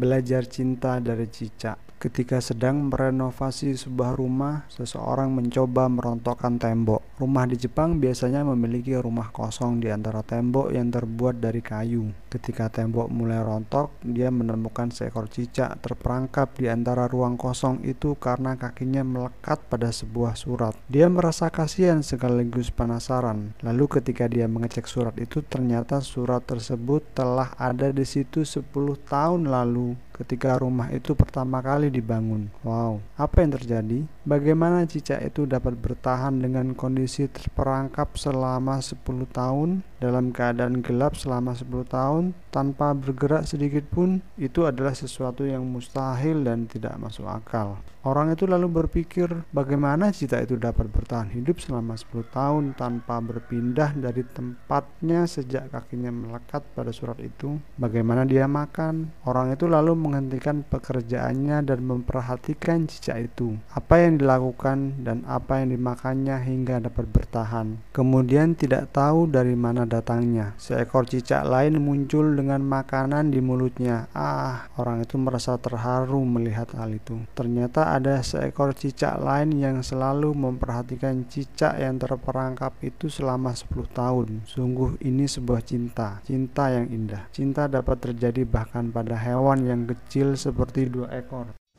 Belajar cinta dari cicak. Ketika sedang merenovasi sebuah rumah, seseorang mencoba merontokkan tembok. Rumah di Jepang biasanya memiliki rumah kosong di antara tembok yang terbuat dari kayu. Ketika tembok mulai rontok, dia menemukan seekor cicak terperangkap di antara ruang kosong itu karena kakinya melekat pada sebuah surat. Dia merasa kasihan sekaligus penasaran. Lalu ketika dia mengecek surat itu, ternyata surat tersebut telah ada di situ 10 tahun lalu ketika rumah itu pertama kali dibangun. Wow, apa yang terjadi? Bagaimana cicak itu dapat bertahan dengan kondisi terperangkap selama 10 tahun dalam keadaan gelap selama 10 tahun tanpa bergerak sedikit pun? Itu adalah sesuatu yang mustahil dan tidak masuk akal. Orang itu lalu berpikir, bagaimana cicak itu dapat bertahan hidup selama 10 tahun tanpa berpindah dari tempatnya sejak kakinya melekat pada surat itu? Bagaimana dia makan? Orang itu lalu menghentikan pekerjaannya dan memperhatikan cicak itu, apa yang dilakukan dan apa yang dimakannya hingga dapat bertahan. Kemudian tidak tahu dari mana datangnya, seekor cicak lain muncul dengan makanan di mulutnya. Orang itu merasa terharu melihat hal itu. Ternyata ada seekor cicak lain yang selalu memperhatikan cicak yang terperangkap itu selama 10 tahun. Sungguh ini sebuah cinta yang indah. Cinta dapat terjadi bahkan pada hewan yang kecil seperti 2 ekor.